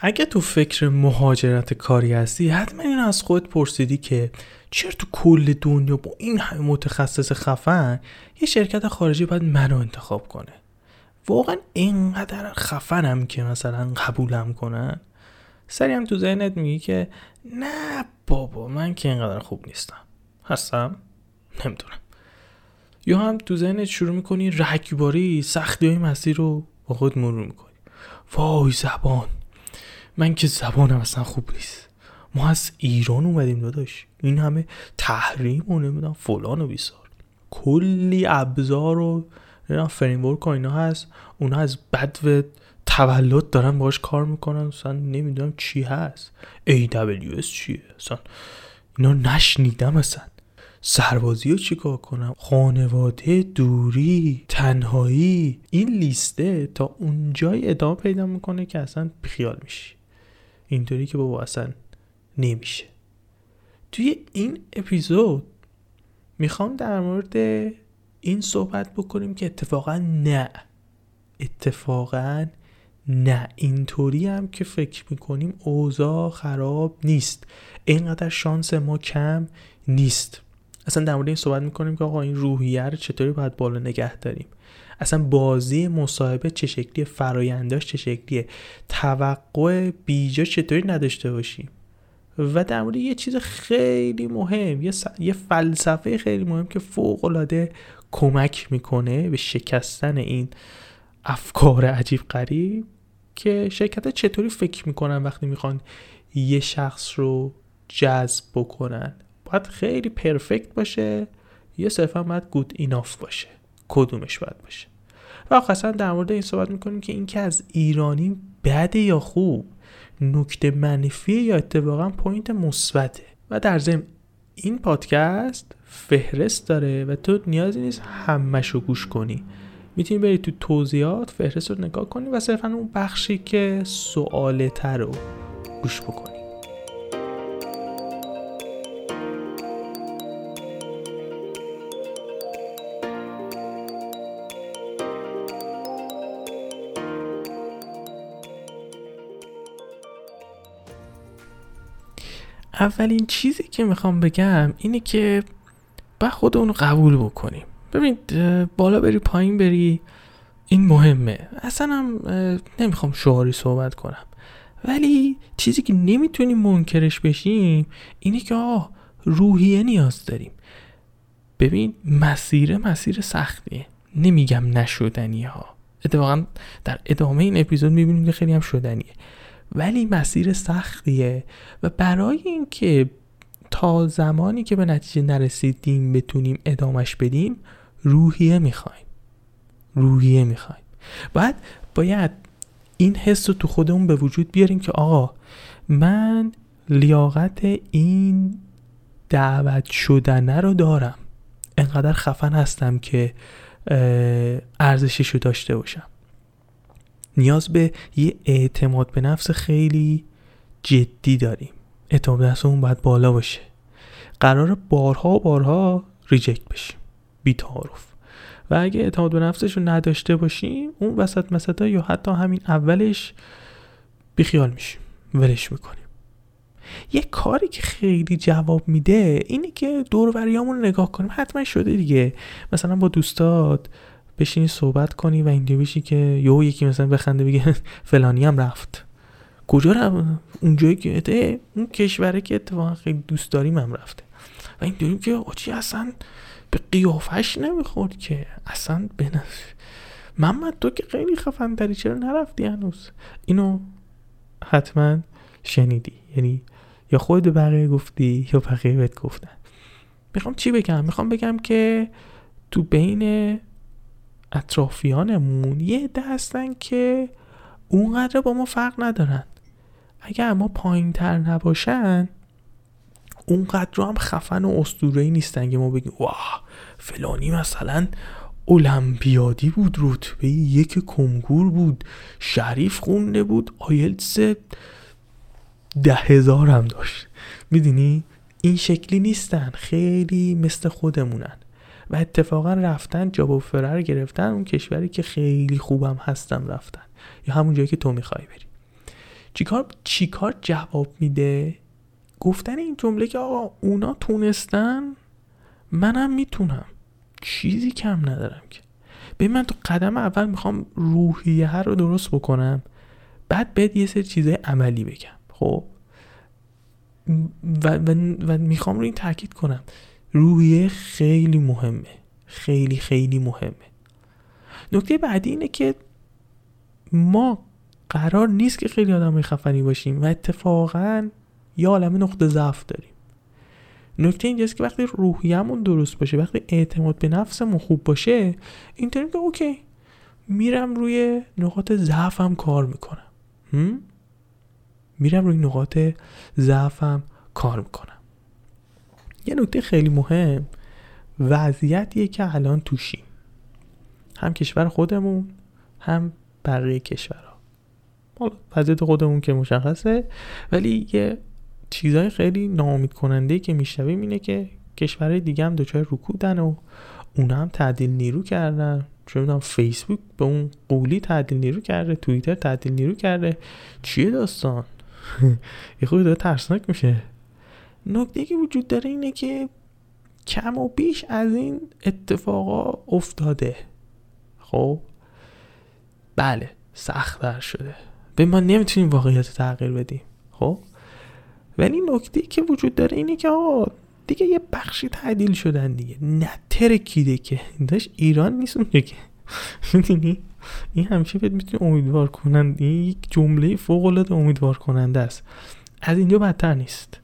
اگه تو فکر مهاجرت کاری هستی، حتما این از خودت پرسیدی که چرا تو کل دنیا با این همه متخصص خفن یه شرکت خارجی باید منو انتخاب کنه؟ واقعا اینقدر خفنم که مثلا قبولم کنن؟ سری هم تو ذهنت میگی که نه بابا، من که اینقدر خوب نیستم. هستم؟ نمیدونم. یا هم تو ذهنت شروع میکنی رهکباری سختی های مسیر رو با خود مرور میکنی. وای زبان، من که زبانم اصلا خوب نیست. ما از ایران اومدیم داداش، این همه تحریم و نمیدونم فلان و بیسار، کلی ابزار و فریمورک و اینا هست، اونا از بدو تولد دارن باش کار میکنن، اصلا نمیدونم چی هست، AWS چیه، اصلا اینا نشنیدم، اصلا سربازی رو چیکار کنم، خانواده، دوری، تنهایی، این لیسته تا اونجای ادامه پیدا میکنه که اصلا بیخیال میشی، اینطوری که بابا اصلا نمیشه. توی این اپیزود میخوام در مورد این صحبت بکنیم که اتفاقاً نه اینطوری هم که فکر میکنیم اوضاع خراب نیست، اینقدر شانس ما کم نیست. اصلا در مورد این صحبت میکنیم که آقا این روحیه رو چطوری باید بالا نگه داریم، اصلا بازی مصاحبه چه شکلیه، فراینداش چه شکلیه، توقع بیجا چطوری نداشته باشیم، و در مورد یه چیز خیلی مهم، یه فلسفه خیلی مهم که فوق‌العاده کمک میکنه به شکستن این افکار عجیب غریب، که شرکت‌ها چطوری فکر میکنن وقتی میخوان یه شخص رو جذب بکنن، باید خیلی پرفکت باشه یا صرفا باید گود ایناف باشه، کدومش باید باشه. و خاصا در مورد این صحبت میکنیم که این که از ایرانی بده یا خوب، نکته منفی یا اتفاقا پوینت مثبته. و در ضمن این پادکست فهرست داره و تو نیازی نیست همه‌شو گوش کنی، میتونی بری تو توضیحات فهرست رو نگاه کنی و صرفا اون بخشی که سواله تر رو گوش بکنی. اولین چیزی که میخوام بگم اینه که باید خودمون رو قبول بکنیم. ببین بالا بری پایین بری این مهمه، اصلا هم نمیخوام شعاری صحبت کنم، ولی چیزی که نمیتونیم منکرش بشیم اینه که روحیه نیاز داریم. ببین مسیر سختیه، نمیگم نشدنیه ها، اتفاقا در ادامه این اپیزود میبینیم که خیلی هم شدنیه، ولی مسیر سختیه و برای اینکه تا زمانی که به نتیجه نرسیدیم بتونیم ادامش بدیم روحیه میخوایم. باید این حس رو تو خودمون به وجود بیاریم که آقا من لیاقت این دعوت شدنه رو دارم، انقدر خفن هستم که ارزشش رو داشته باشم. نیاز به یه اعتماد به نفس خیلی جدی داریم، اعتماد به نفسمون باید بالا باشه، قراره بارها ریجکت بشیم بی تعارف، و اگه اعتماد به نفسش رو نداشته باشیم اون وسط یا حتی همین اولش بیخیال میشیم، ولش میکنیم. یه کاری که خیلی جواب میده اینه که دور و بریامون رو نگاه کنیم. حتما شده دیگه، مثلا با دوستات بشینی صحبت کنی و اینجوری بشی که یکی مثلا بخنده بگه فلانی هم رفت، کجا رفت؟ اونجایی که اون کشوره که اتفاقا خیلی دوست داریم هم رفته، و اینجوری که آجی اصلا به قیافش نمیخورد که، اصلا به محمد تو که خیلی خفن‌تری، چرا نرفتی هنوز؟ اینو حتما شنیدی، یعنی یا خود به بقیه گفتی یا بقیه بهت گفتن. میخوام بگم که تو بین اطرافیانمون یه عده هستن که اونقدر با ما فرق ندارن، اگر ما پایین تر نباشن اونقدر هم خفن و اسطوره‌ای نیستن که ما بگیم واه فلانی مثلا المپیادی بود، رتبه 1 کنکور بود، شریف خونده بود، آیلتس 10,000 هم داشت. میدونی این شکلی نیستن، خیلی مثل خودمونن و اتفاقا رفتن جاب و فرار گرفتن اون کشوری که خیلی خوبم هستن، رفتن یا همون جایی که تو میخوای بری. چیکار جواب میده؟ گفتن این جمله که آقا اونا تونستن منم میتونم، چیزی کم ندارم که. ببین من تو قدم اول میخوام روحیه رو درست بکنم، بعد بهت یه سری چیزای عملی بگم. خب و میخوام رو این تاکید کنم، روحیه خیلی مهمه، خیلی خیلی مهمه. نکته بعدی اینه که ما قرار نیست که خیلی آدمای خفنی باشیم و اتفاقا یه عالمه نقطه ضعف داریم. نکته اینجاست که وقتی روحیه‌مون درست باشه، وقتی اعتماد به نفسمون خوب باشه، اینطوری که اوکی میرم روی نقاط ضعفم کار میکنم، یه نکته خیلی مهم وضعیتیه که الان توشیم، هم کشور خودمون هم بقیه کشورها. حالا وضعیت خودمون که مشخصه، ولی یه چیزای خیلی ناامید کننده که میشنویم اینه که کشورهای دیگه هم دچار رکودن و اونا هم تعدیل نیرو کردن. چه میدونم فیسبوک به اون قولی تعدیل نیرو کرده، توییتر تعدیل نیرو کرده، چیه داستان؟ یه خود داره ترسناک میشه. نکته که وجود داره اینه که کم و بیش از این اتفاقا افتاده. خب بله سخت‌تر شده، به ما نمیتونیم واقعیت تغییر بدیم. خب ولی نکته که وجود داره اینه که آقا دیگه یه بخشی تعدیل شدن دیگه، نه ترکیده که داشت ایران نیست اونجا که میدونی. این همیشه بهت میتونی امیدوار کنند، یک جمله فوق‌العاده امیدوار کننده است. از اینجا بدتر نیست،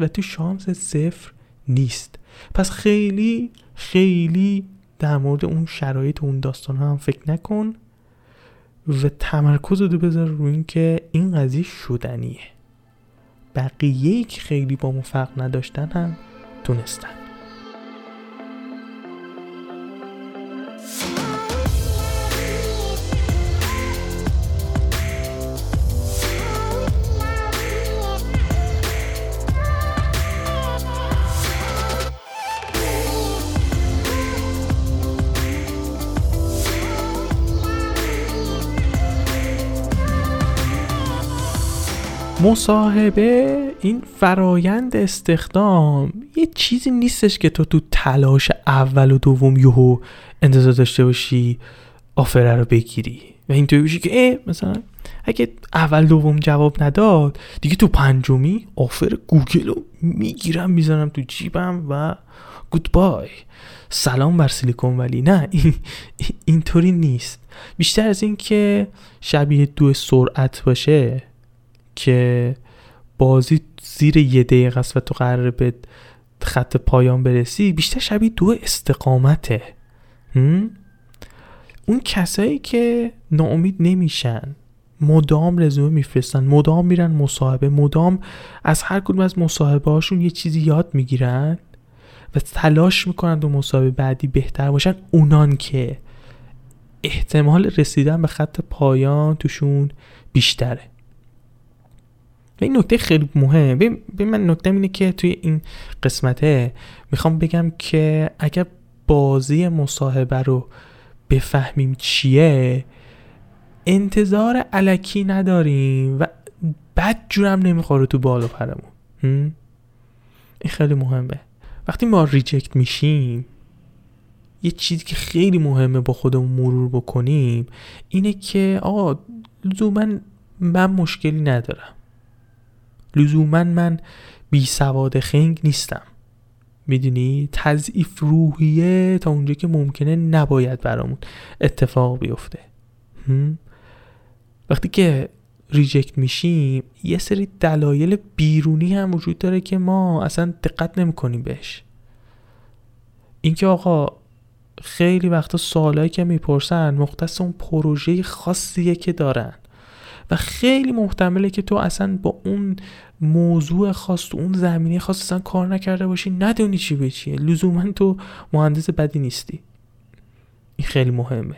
و تو شانس صفر نیست. پس خیلی خیلی در مورد اون شرایط و اون داستان ها هم فکر نکن و تمرکز رو بذار روی این که این قضیه شدنیه. بقیه‌ای که خیلی با ما فرق نداشتن هم تونستن. مصاحبه این فرایند استخدام یه چیزی نیستش که تو تلاش اول و دوم یهو انتظار داشته باشی آفره رو بگیری و اینطوری بشی که مثلا اگه اول دوم جواب نداد دیگه تو پنجمی آفر گوگل رو میگیرم میذارم تو جیبم و گودبای سلام بر سیلیکون ولی. نه اینطوری نیست. بیشتر از این که شبیه دو سرعت باشه که بازی زیر یه دقیقه است و تو قراره به خط پایان برسی، بیشتر شبیه دو استقامته. اون کسایی که ناامید نمیشن، مدام رزومه میفرستن، مدام میرن مصاحبه، مدام از هر کدوم از مصاحبه هاشون یه چیزی یاد میگیرن و تلاش میکنن تو مصاحبه بعدی بهتر باشن، اونان که احتمال رسیدن به خط پایان توشون بیشتره. و این نکته خیلی مهمه. ببین من نکته اینه که توی این قسمته میخوام بگم که اگر بازی مصاحبه رو بفهمیم چیه، انتظار الکی نداریم و بدجورم نمیخوره تو بال و پرمون. این خیلی مهمه. وقتی ما ریجکت میشیم، یه چیزی که خیلی مهمه با خودمون مرور بکنیم اینه که آقا لزوما من مشکلی ندارم، لزوما من بی سواد خنگ نیستم. میدونی تضعیف روحیه تا اونجا که ممکنه نباید برامون اتفاق بیفته. وقتی که ریجکت میشیم یه سری دلایل بیرونی هم وجود داره که ما اصلا دقت نمیکنیم بهش. اینکه آقا خیلی وقتا سوالایی که میپرسن مختص اون پروژه خاصیه که دارن و خیلی محتمله که تو اصلا با اون موضوع خاص تو اون زمینه خاص اصلا کار نکرده باشی، ندونی چی به چیه، لزوما تو مهندس بدی نیستی. این خیلی مهمه.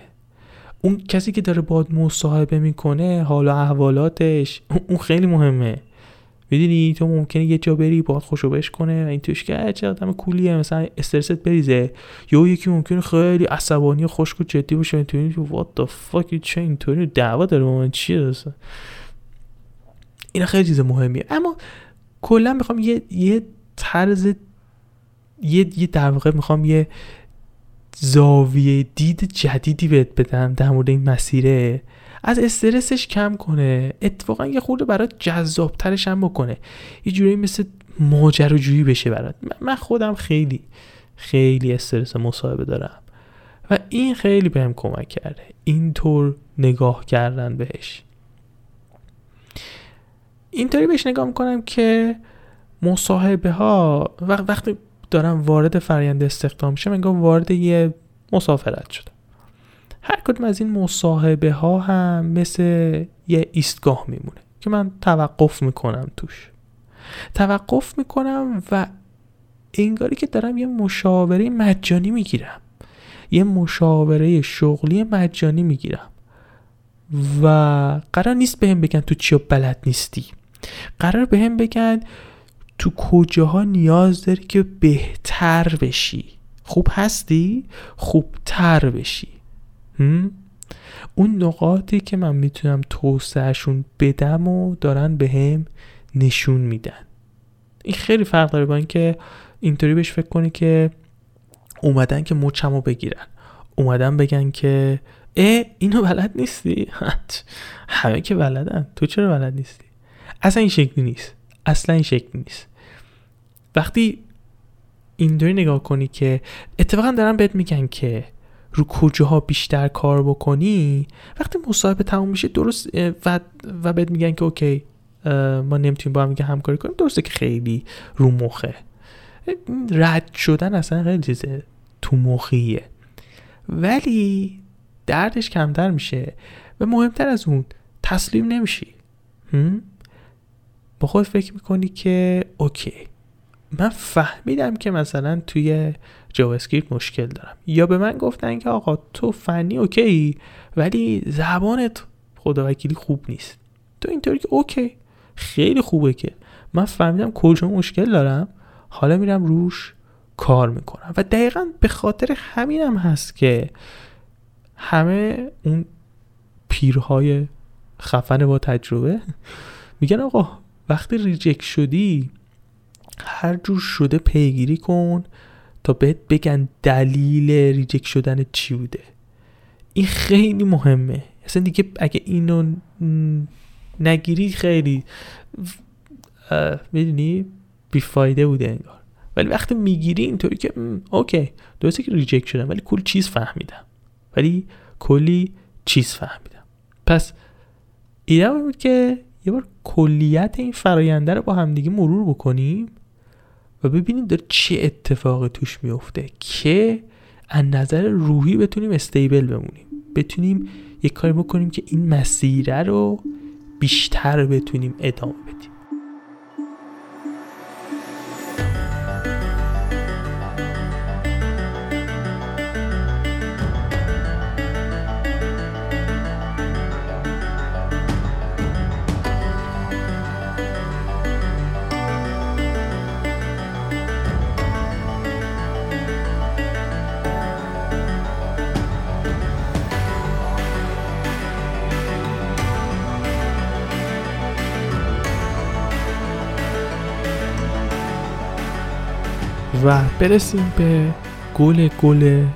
اون کسی که داره باهات مصاحبه میکنه حال و احوالاتش اون خیلی مهمه. میدونی تو ممکنه یه جا بری باهات خوشو بش کنه و این توش که چه آدم کولیه، مثلا استرست بریزه، یا یکی ممکنه خیلی عصبانی و خشک و جدی باشه، اینطوری میشه وات دی فاک چه اینطوری دعوا داره با من چیه اصلا. این خیلی چیز مهمیه. اما کلا میخوام یه طرز یه در واقع میخوام یه زاویه دید جدیدی بهت بدم در مورد این مسیره، از استرسش کم کنه، اتفاقا یه خورده برات جذابترش هم بکنه، یه جوری مثل ماجراجویی بشه برات. من خودم خیلی خیلی استرس مصاحبه دارم و این خیلی بهم کمک کرده اینطور نگاه کردن بهش. اینطوری بهش نگاه میکنم که مصاحبه ها وقتی دارم وارد فرآیند استخدام میشم، انگار وارد یه مسافرت شدم. هر کدوم از این مصاحبه ها هم مثل یه ایستگاه میمونه که من توقف میکنم توش، توقف میکنم و انگاری که دارم یه مشاوره مجانی میگیرم، یه مشاوره شغلی مجانی میگیرم و قرار نیست بهم بگن تو چیا بلد نیستی، قرار بهم بگن تو کجاها نیاز داری که بهتر بشی، خوب هستی خوبتر بشی. اون نقاطی که من میتونم توسعهشون بدم و دارن بهم نشون میدن. این خیلی فرق داره با اینکه اینطوری بهش فکر کنی که اومدن که مچمو بگیرن، اومدن بگن که اینو بلد نیستی، همه که بلدن تو چرا بلد نیستی. اصلا این شکلی نیست. وقتی اینطوری نگاه کنی که اتفاقا دارن بهت میگن که رو کجاها بیشتر کار بکنی، وقتی مصاحبه تموم میشه درست و بهت میگن که اوکی ما نمیتونیم با هم دیگه همکاری کنیم، درسته که خیلی رو مخه، رد شدن اصلا خیلی چیز تو مخیه، ولی دردش کمتر میشه و مهمتر از اون تسلیم نمیشی. با خود فکر میکنی که اوکی من فهمیدم که مثلا توی جاوا اسکریپت مشکل دارم، یا به من گفتن که آقا تو فنی اوکی ولی زبانت خداوکیلی خوب نیست، تو اینطوری که اوکی خیلی خوبه که من فهمیدم کجا مشکل دارم، حالا میرم روش کار میکنم. و دقیقاً به خاطر همینم هست که همه اون پیرهای خفن با تجربه میگن آقا وقتی ریجکت شدی هر جور شده پیگیری کن تا بهت بگن دلیل ریجکت شدن چی بوده. این خیلی مهمه، اصلا دیگه اگه اینو نگیری خیلی میدونی بیفایده بوده انگار، ولی وقتی میگیری اینطوری که اوکی درسته که ریجکت شدم ولی کلی چیز فهمیدم. پس ایده‌م بود که یه بار کلیت این فراینده رو با همدیگه مرور بکنیم و ببینیم داره چه اتفاقی توش میفته که از نظر روحی بتونیم استیبل بمونیم، بتونیم یک کاری بکنیم که این مسیر رو بیشتر بتونیم ادامه بدیم. و برسیم به گل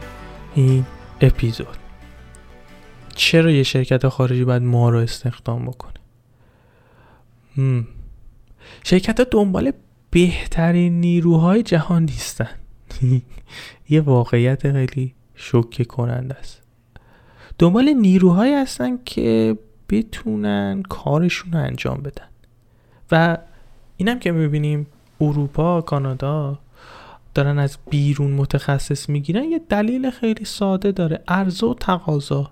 این اپیزود. چرا یه شرکت خارجی باید ما رو استخدام بکنه؟ شرکت ها دنبال بهترین نیروهای جهان نیستن. یه واقعیت خیلی شوکه کننده است. دنبال نیروهایی هستن که بتونن کارشون رو انجام بدن و اینم که میبینیم اروپا، کانادا دارن از بیرون متخصص میگیرن، یه دلیل خیلی ساده داره، عرضه و تقاضا.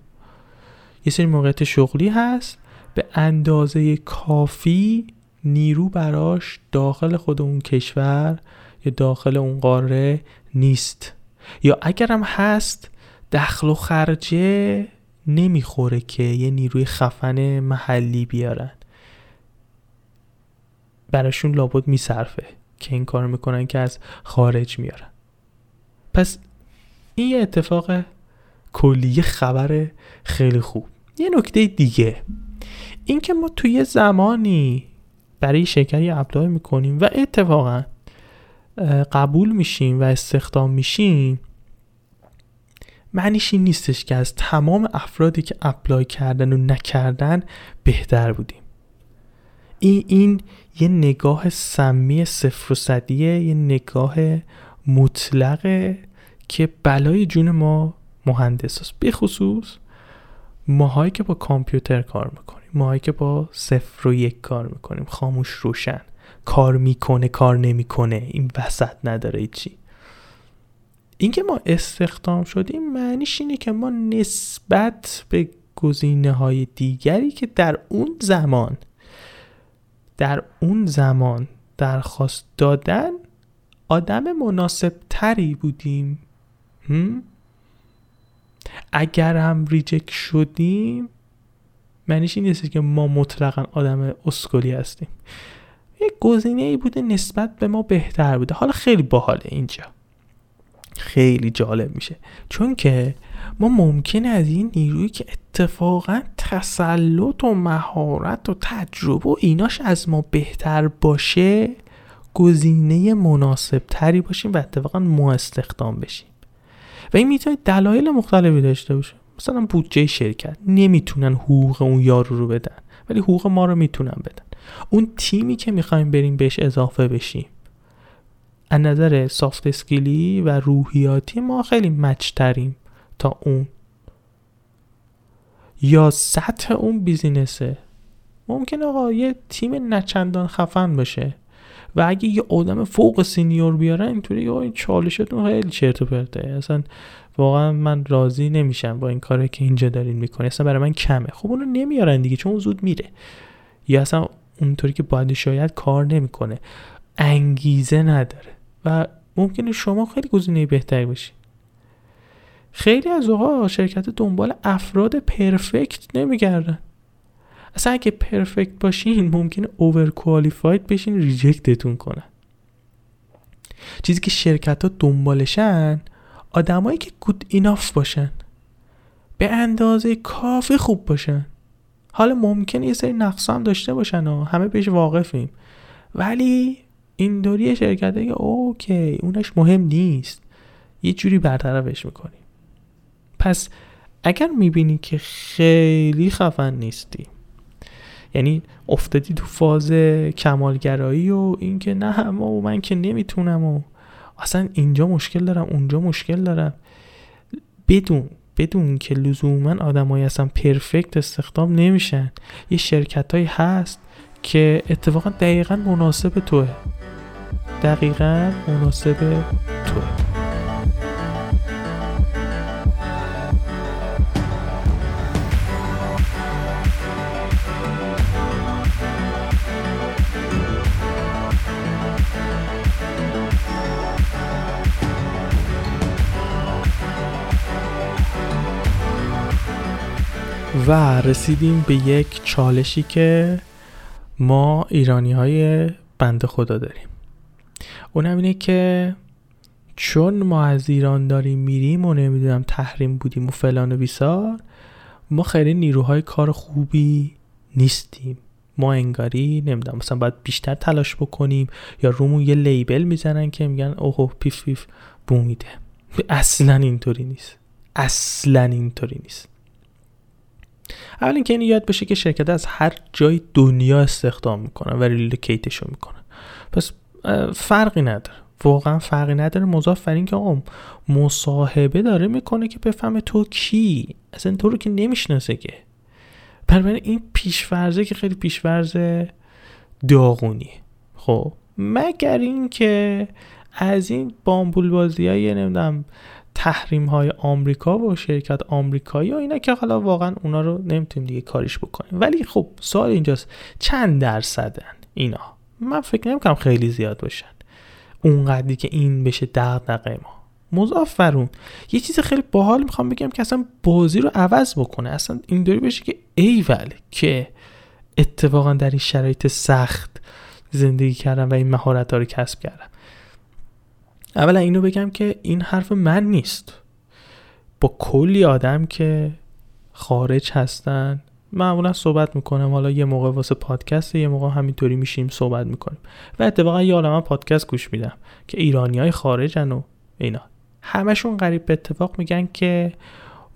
یه سری موقعیت شغلی هست به اندازه کافی نیرو براش داخل خود اون کشور یا داخل اون قاره نیست، یا اگرم هست دخل و خرجه نمیخوره که یه نیروی خفن محلی بیارن، براشون لابد میصرفه که این کار میکنن که از خارج میارن. پس این یه اتفاق کلی، خبر خیلی خوب. یه نکته دیگه این که ما توی زمانی برای شکری اپلای میکنیم و اتفاقا قبول میشیم و استخدام میشیم، معنیش این نیستش که از تمام افرادی که اپلای کردن و نکردن بهتر بودیم. این یه نگاه سمی صفر و صدیه، یه نگاه مطلقه که بلای جون ما مهندس هست، به خصوص ماهایی که با کامپیوتر کار میکنیم، ماهایی که با 0 و 1 کار میکنیم، خاموش روشن، کار میکنه کار نمیکنه، این وسط نداره چی. این که ما استخدام شدیم معنیش اینه که ما نسبت به گزینه‌های دیگری که در اون زمان درخواست دادن آدم مناسب تری بودیم. اگر هم ریجکت شدیم معنیش این نیست که ما مطلقاً آدم اسکلی هستیم، یه گزینه‌ای بوده نسبت به ما بهتر بوده. حالا خیلی باحاله، اینجا خیلی جالب میشه، چون که ما ممکنه از این نیرویی که اتفاقاً تسلط و مهارت و تجربه و ایناش از ما بهتر باشه گزینه مناسب تری باشیم و اتفاقاً ما استخدام بشیم. و این میتونه دلایل مختلفی داشته باشه، مثلا بودجه شرکت، نمیتونن حقوق اون یارو رو بدن ولی حقوق ما رو میتونن بدن، اون تیمی که میخوایم بریم بهش اضافه بشیم از نظر سافت اسکیلی و روحیاتی ما خیلی مچ تریم تا اون، یا سطح اون بیزینسه. ممکنه آقا یه تیم نچندان خفن باشه و اگه یه آدم فوق سینیور بیارن اینطوری این چالشتون خیلی چرت و پرته، اصلا واقعا من راضی نمیشم با این کاری که اینجا دارین میکنه، اصلا برای من کمه. خب اونو نمیارن دیگه، چون زود میره یا اصلا اونطوری که باید شاید کار نمیکنه، انگیزه نداره و ممکنه شما خیلی گزینه بهتری باشید. خیلی از اوقات شرکت دنبال افراد پرفکت نمیگردن، اصلا اگه پرفکت باشین ممکنه اوور کوالیفاید بشین ریجکتتون کنن. چیزی که شرکت ها دنبالشن آدمایی که گود ایناف باشن، به اندازه کافی خوب باشن. حالا ممکنه یه سری نقصا هم داشته باشن و همه بهش واقفیم، ولی این دوری شرکت هایی اوکی اونش مهم نیست، یه جوری برطرفش میکنیم. پس اگر میبینی که خیلی خفن نیستی، یعنی افتادی تو فاز کمالگرایی و این که نه ما من که نمیتونم و اصلا اینجا مشکل دارم اونجا مشکل دارم، بدون که لزوما آدمایی اصلا پرفکت استخدام نمیشن. یه شرکتایی هست که اتفاقا دقیقاً مناسب توه، دقیقاً مناسب توه. و رسیدیم به یک چالشی که ما ایرانی‌های بنده خدا داریم، اونم اینه که چون ما از ایران داریم میریم و نمیدونم تحریم بودیم و فلان و بیسار، ما خیلی نیروهای کار خوبی نیستیم، ما انگاری نمیدونم مثلا باید بیشتر تلاش بکنیم، یا رومون یه لیبل میزنن که میگن اوه پیف پیف بومیده. اصلا اینطوری نیست. اول اینکه این یاد بشه که شرکت از هر جای دنیا استخدام میکنن و ریلوکیتشو میکنن، پس فرقی نداره، واقعا فرقی نداره. مضاف بر این که آقا مصاحبه داره میکنه که بفهمه تو کی، اصلا تو رو که نمیشناسه که. برای این پیش‌فرضه که خیلی پیش‌فرض داغونی. خب مگر این که از این بامبول بازیای نمیدونم تحریم های آمریکا و شرکت آمریکایی و اینا که حالا واقعا اونا رو نمیتونیم دیگه کاریش بکنیم، ولی خب سوال اینجاست چند درصدن اینا؟ من فکر نمیکنم خیلی زیاد باشن اونقدری که این بشه دغدغه ما. مضاف بر اون یه چیز خیلی باحال میخوام بگم که اصلا بازی رو عوض بکنه، اصلا اینطوری بشه که ایول که اتفاقا در این شرایط سخت زندگی کردم و این مهارت ها رو کسب کردم. اولا اینو بگم که این حرف من نیست، با کلی آدم که خارج هستن معمولا صحبت میکنم، حالا یه موقع واسه پادکست، یه موقع همینطوری میشیم صحبت میکنیم و اتفاقا یه عالمه پادکست گوش میدم که ایرانیای خارجن و اینا، همشون قریب به اتفاق میگن که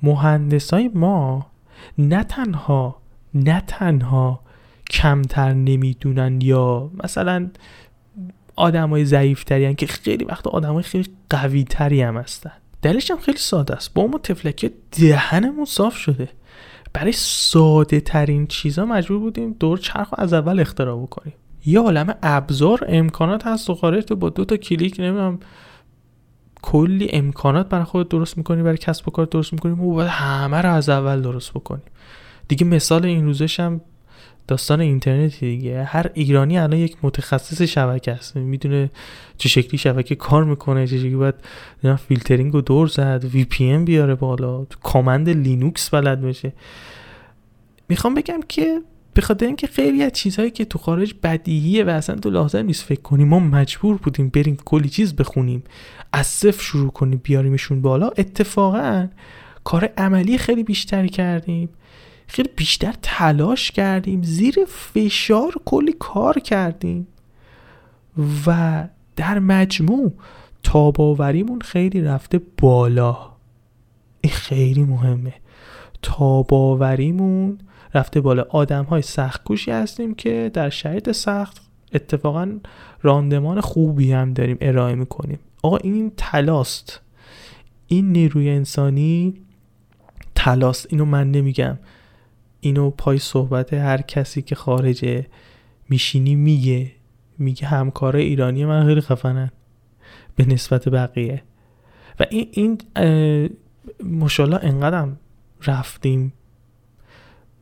مهندسای ما نه تنها کمتر نمیدونن یا مثلا آدمای ضعیف‌ترین، که خیلی وقت آدمای خیلی قوی‌تری هم هستن. دلیلش هم خیلی ساده است. با ما تفلکی دهنمون صاف شده، برای ساده ترین چیزا مجبور بودیم دور چرخو از اول اختراع بکنیم. یه عالمه ابزار، امکانات هست و خارج، تو با 2 تا کلیک نمیدونم کلی امکانات برای خودت درست می‌کنی، برای کسب و کار درست می‌کنی، ما باید همه رو از اول درست بکنیم. دیگه مثال این روزش هم داستان اینترنتی دیگه، هر ایرانی الان یک متخصص شبکه است، میدونه چه شکلی شبکه کار میکنه، چه شکلی باید فیلترینگ رو دور زد، وی پی ام بیاره بالا، کامند لینوکس بلد بشه. میخوام بگم که به خاطر اینکه خیلی از چیزهایی که تو خارج بدیهیه و اصلا تو لازم نیست فکر کنیم، ما مجبور بودیم بریم کلی چیز بخونیم، از صفر شروع کنیم بیاریمشون بالا، اتفاقا کار عملی خیلی بیشتری کردیم، خیلی بیشتر تلاش کردیم، زیر فشار کلی کار کردیم و در مجموع تاباوریمون خیلی رفته بالا. این خیلی مهمه، تاباوریمون رفته بالا. آدم‌های سخت‌کوشی هستیم که در شرایط سخت اتفاقاً راندمان خوبی هم داریم ارائه می‌کنیم. آقا این تلاست، این نیروی انسانی تلاست، اینو من نمیگم، اینو پای صحبت هر کسی که خارجه میشینی میگه همکاره ایرانی من خیلی خفنن به نسبت بقیه و این ماشاءالله انقدر رفتیم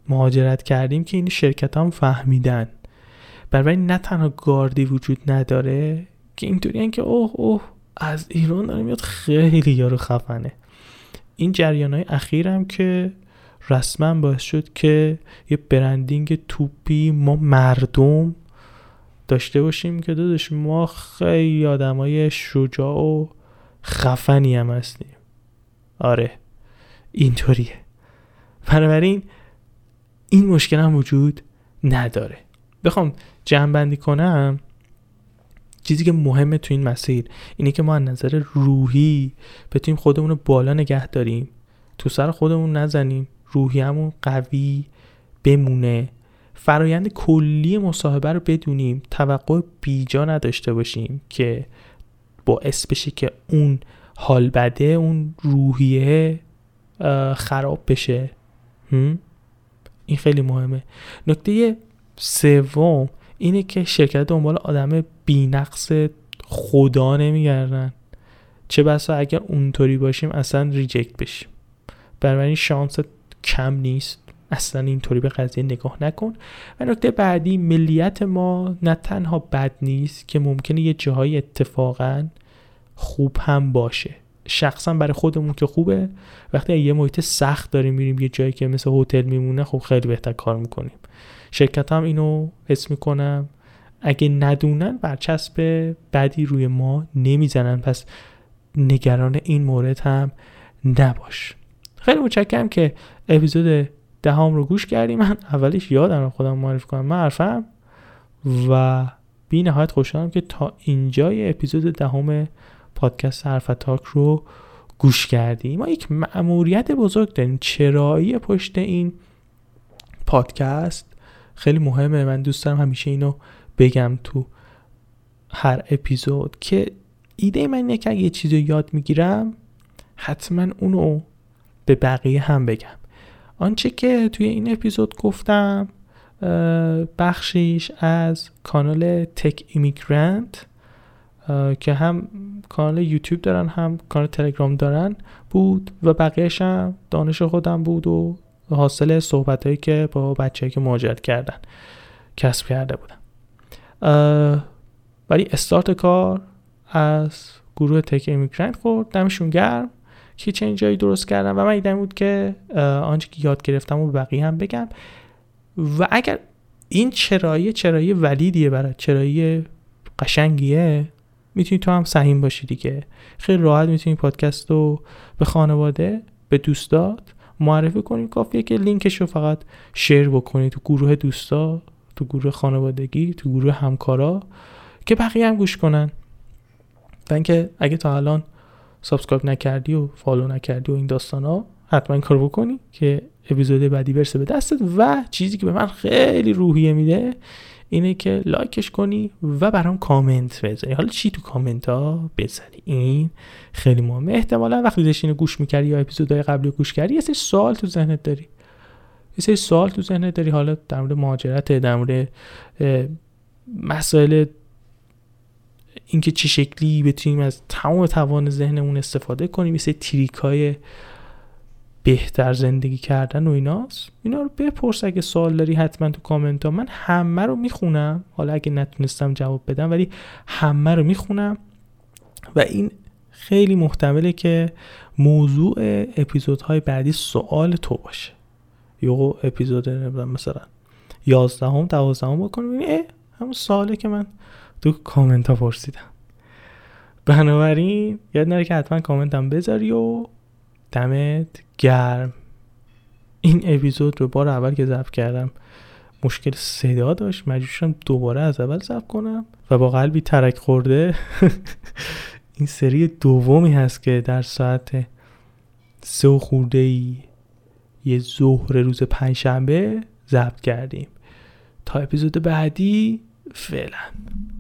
مهاجرت کردیم که این شرکت هم فهمیدن. برای نه تنها گاردی وجود نداره که اینطوری هم که اوه از ایران داره میاد، خیلی یارو خفنه. این جریان‌های اخیر هم که رسما باعث شد که یه برندینگ توپی ما مردم داشته باشیم که داداش ما خیلی آدمای شجاع و خفنی هم هستیم. آره اینطوریه، بنابراین این مشکل هم وجود نداره. بخوام جمع‌بندی کنم، چیزی که مهمه تو این مسیر اینه که ما از نظر روحی بتونیم خودمون رو بالا نگه داریم، تو سر خودمون نزنیم، روحیه‌مون قوی بمونه، فرایند کلی مصاحبه رو بدونیم، توقع بیجا نداشته باشیم که باعث بشه که اون حال بده، اون روحیه خراب بشه. این خیلی مهمه. نکته سوم اینه که شرکت دنبال آدم بی‌نقص خدا نمیگردن، چه بسا اگر اونطوری باشیم اصلا ریجکت بشیم. بنابراین شانس کم نیست، اصلا اینطوری به قضیه نگاه نکن. و نکته بعدی، ملیت ما نه تنها بد نیست که ممکنه یه جاهای اتفاقا خوب هم باشه. شخصا برای خودمون که خوبه، وقتی یه محیط سخت داریم میریم یه جایی که مثل هتل میمونه، خب خیلی بهتر کار میکنیم. شرکت هم اینو حس میکنم، اگه ندونن برچسب بدی روی ما نمیزنن، پس نگران این مورد هم نباش. خیلی متشکرم که اپیزود 10 رو گوش کردی. من اولش یادم خودم معرفی کنم، من عرفم و بی نهایت خوشحالم که تا اینجای اپیزود 10 پادکست حرف تاک رو گوش کردی. ما یک مأموریت بزرگ داریم، چرایی پشت این پادکست خیلی مهمه. من دوست دارم همیشه اینو بگم تو هر اپیزود که ایده من اینه که اگه یه چیزی رو یاد میگیرم حتما اونو به بقیه هم بگم. آنچه که توی این اپیزود گفتم بخشیش از کانال تک ایمیگرانت که هم کانال یوتیوب دارن هم کانال تلگرام دارن بود و بقیه‌اش هم دانش خودم بود و حاصل صحبتایی که با بچه‌ای که مهاجرت کردن کسب کرده بودم. ولی استارت کار از گروه تک ایمیگرانت خورد، دمشون گرم که چه اینجایی درست کردم و من ایدم بود که آنچه که یاد گرفتم و بقیه هم بگم. و اگر این چرایی ولیدیه، برای چرایی قشنگیه، میتونی تو هم سهیم باشی دیگه. خیلی راحت میتونی پادکست رو به خانواده، به دوستات، معرفی کنید. کافیه که لینکش رو فقط شیر بکنید تو گروه دوستا، تو گروه خانوادگی، تو گروه همکارا که بقیه هم گوش کنن. و اینکه اگه تا الان سابسکرایب نکردی و فالو نکردی و این داستانا، حتما این کارو بکنی که اپیزود بعدی برسه به دستت. و چیزی که به من خیلی روحیه میده اینه که لایکش کنی و برام کامنت بذاری. حالا چی تو کامنت ها بذاری، این خیلی مهمه. احتمالا وقتی داشتینو گوش میکردی یا اپیزودهای قبلی گوش کردی، یه سری سوال تو ذهنت داری، حالا در مورد مهاجرت، در مورد مسائل اینکه چه شکلی بتونیم از تمام توان ذهنمون استفاده کنیم، مثل تریکای بهتر زندگی کردن و ایناست. اینا رو بپرس اگه سوال داری، حتما تو کامنت ها. من همه رو میخونم، حالا اگه نتونستم جواب بدم ولی همه رو میخونم و این خیلی محتمله که موضوع اپیزودهای بعدی سوال تو باشه. یهو اپیزود مثلا 11ام 12ام بکنم، همون سوالی که من تو کامنت ها پرسیدم. بنابراین یاد نره که حتما کامنت هم بذاری و دمت گرم. این اپیزود رو بار اول که ضبط کردم مشکل صدا داشت، مجبور شدم دوباره از اول ضبط کنم و با قلبی ترک خورده این سری دومی هست که در ساعت 3 خورده‌ای یه ظهر روز پنجشنبه ضبط کردیم. تا اپیزود بعدی، فعلا.